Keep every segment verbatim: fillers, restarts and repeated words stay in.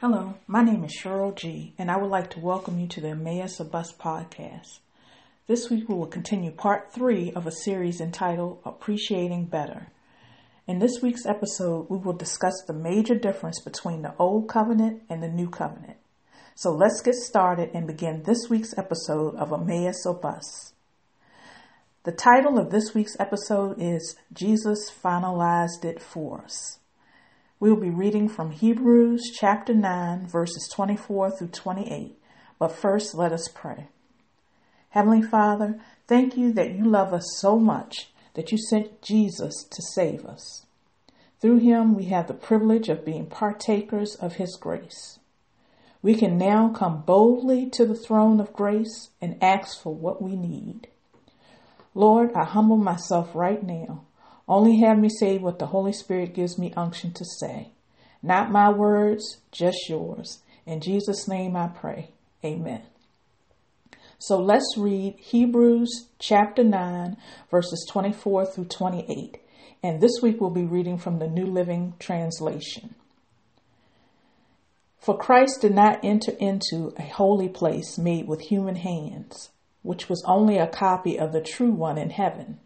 Hello, my name is Cheryl G, and I would like to welcome you to the Emmaus or Bus podcast. This week we will continue part three of a series entitled Appreciating Better. In this week's episode, we will discuss the major difference between the Old Covenant and the New Covenant. So let's get started and begin this week's episode of Emmaus or Bus. The title of this week's episode is Jesus Finalized It For Us. We'll be reading from Hebrews chapter nine, verses twenty-four through twenty-eight. But first, let us pray. Heavenly Father, thank you that you love us so much that you sent Jesus to save us. Through him, we have the privilege of being partakers of his grace. We can now come boldly to the throne of grace and ask for what we need. Lord, I humble myself right now. Only have me say what the Holy Spirit gives me unction to say. Not my words, just yours. In Jesus' name I pray. Amen. So let's read Hebrews chapter nine, verses twenty-four through twenty-eight. And this week we'll be reading from the New Living Translation. For Christ did not enter into a holy place made with human hands, which was only a copy of the true one in heaven.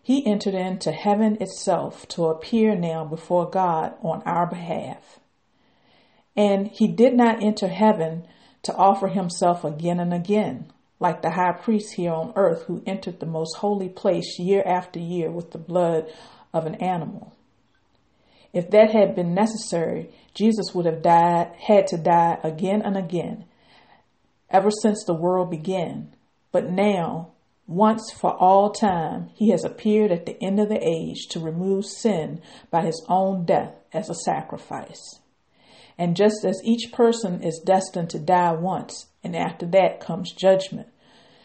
He entered into heaven itself to appear now before God on our behalf. And he did not enter heaven to offer himself again and again, like the high priest here on earth who entered the most holy place year after year with the blood of an animal. If that had been necessary, Jesus would have died, had to die again and again, ever since the world began. But now, once for all time, he has appeared at the end of the age to remove sin by his own death as a sacrifice. And just as each person is destined to die once, and after that comes judgment,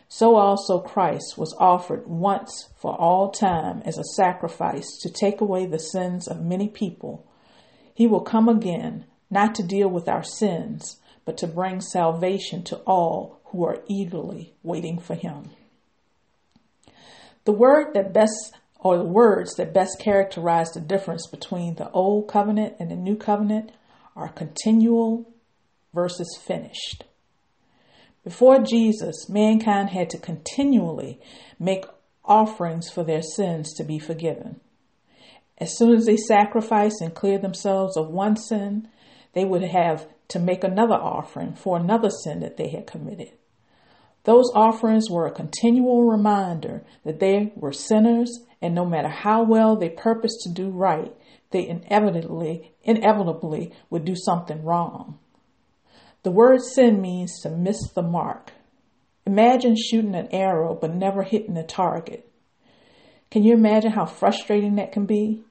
so also Christ was offered once for all time as a sacrifice to take away the sins of many people. He will come again, not to deal with our sins, but to bring salvation to all who are eagerly waiting for him. The word that best, or the words that best characterize the difference between the Old Covenant and the New Covenant are continual versus finished. Before Jesus, mankind had to continually make offerings for their sins to be forgiven. As soon as they sacrificed and cleared themselves of one sin, they would have to make another offering for another sin that they had committed. Those offerings were a continual reminder that they were sinners, and no matter how well they purposed to do right, they inevitably, inevitably would do something wrong. The word sin means to miss the mark. Imagine shooting an arrow but never hitting the target. Can you imagine how frustrating that can be?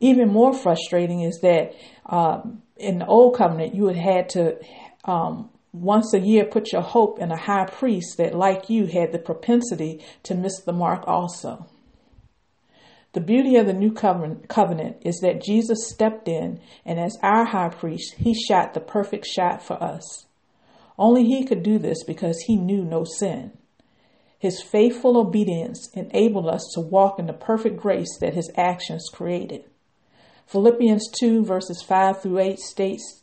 Even more frustrating is that um, in the Old Covenant, you had had to... Um, Once a year, put your hope in a high priest that, like you, had the propensity to miss the mark also. The beauty of the New Covenant is that Jesus stepped in, and as our high priest, he shot the perfect shot for us. Only he could do this because he knew no sin. His faithful obedience enabled us to walk in the perfect grace that his actions created. Philippians two, verses five through eight states,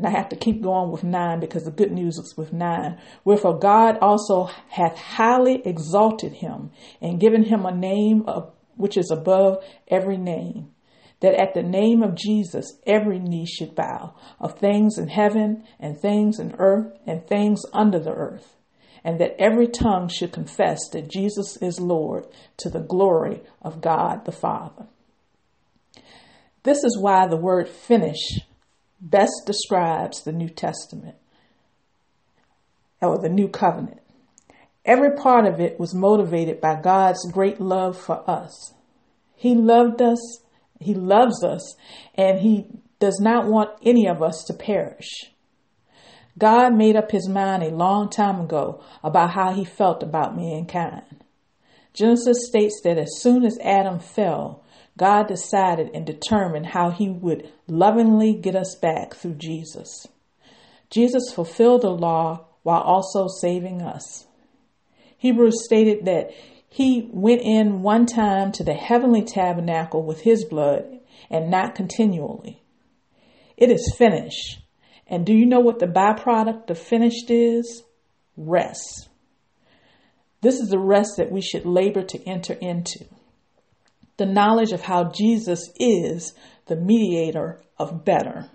And I have to keep going with nine because the good news is with nine. "Wherefore God also hath highly exalted him and given him a name of, which is above every name, that at the name of Jesus every knee should bow, of things in heaven and things in earth and things under the earth, and that every tongue should confess that Jesus is Lord, to the glory of God the Father." This is why the word finish best describes the New Testament or the New Covenant. Every part of it was motivated by God's great love for us. He loved us, he loves us, and he does not want any of us to perish. God made up his mind a long time ago about how he felt about mankind. Genesis states that as soon as Adam fell, God decided and determined how he would lovingly get us back through Jesus. Jesus fulfilled the law while also saving us. Hebrews stated that he went in one time to the heavenly tabernacle with his blood and not continually. It is finished. And do you know what the byproduct of finished is? Rest. This is the rest that we should labor to enter into. The knowledge of how Jesus is the mediator of better.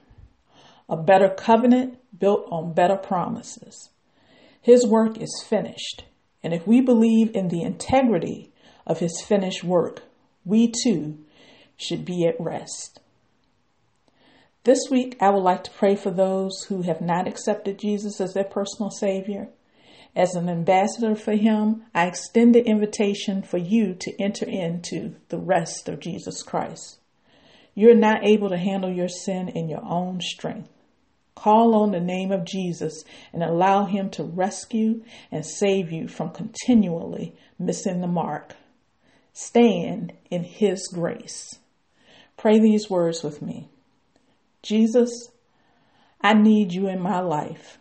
A better covenant built on better promises. His work is finished. And if we believe in the integrity of his finished work, we too should be at rest. This week, I would like to pray for those who have not accepted Jesus as their personal Savior. As an ambassador for him, I extend the invitation for you to enter into the rest of Jesus Christ. You're not able to handle your sin in your own strength. Call on the name of Jesus and allow him to rescue and save you from continually missing the mark. Stand in his grace. Pray these words with me. Jesus, I need you in my life.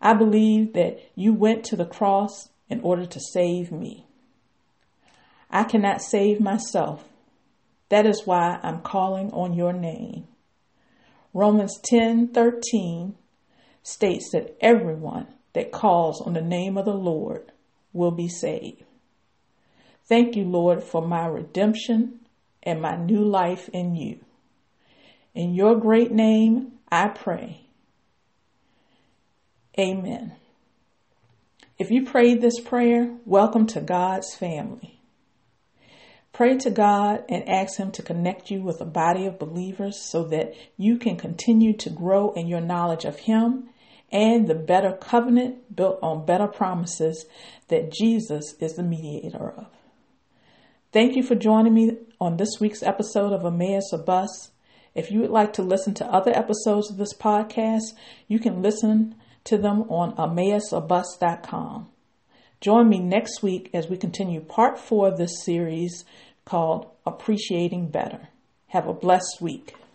I believe that you went to the cross in order to save me. I cannot save myself. That is why I'm calling on your name. Romans ten thirteen states that everyone that calls on the name of the Lord will be saved. Thank you, Lord, for my redemption and my new life in you. In your great name, I pray. Amen. If you prayed this prayer, welcome to God's family. Pray to God and ask him to connect you with a body of believers so that you can continue to grow in your knowledge of him and the better covenant built on better promises that Jesus is the mediator of. Thank you for joining me on this week's episode of Emmaus or Bus. If you would like to listen to other episodes of this podcast, you can listen to them on emmaus or bus dot com. Join me next week as we continue part four of this series called Appreciating Better. Have a blessed week.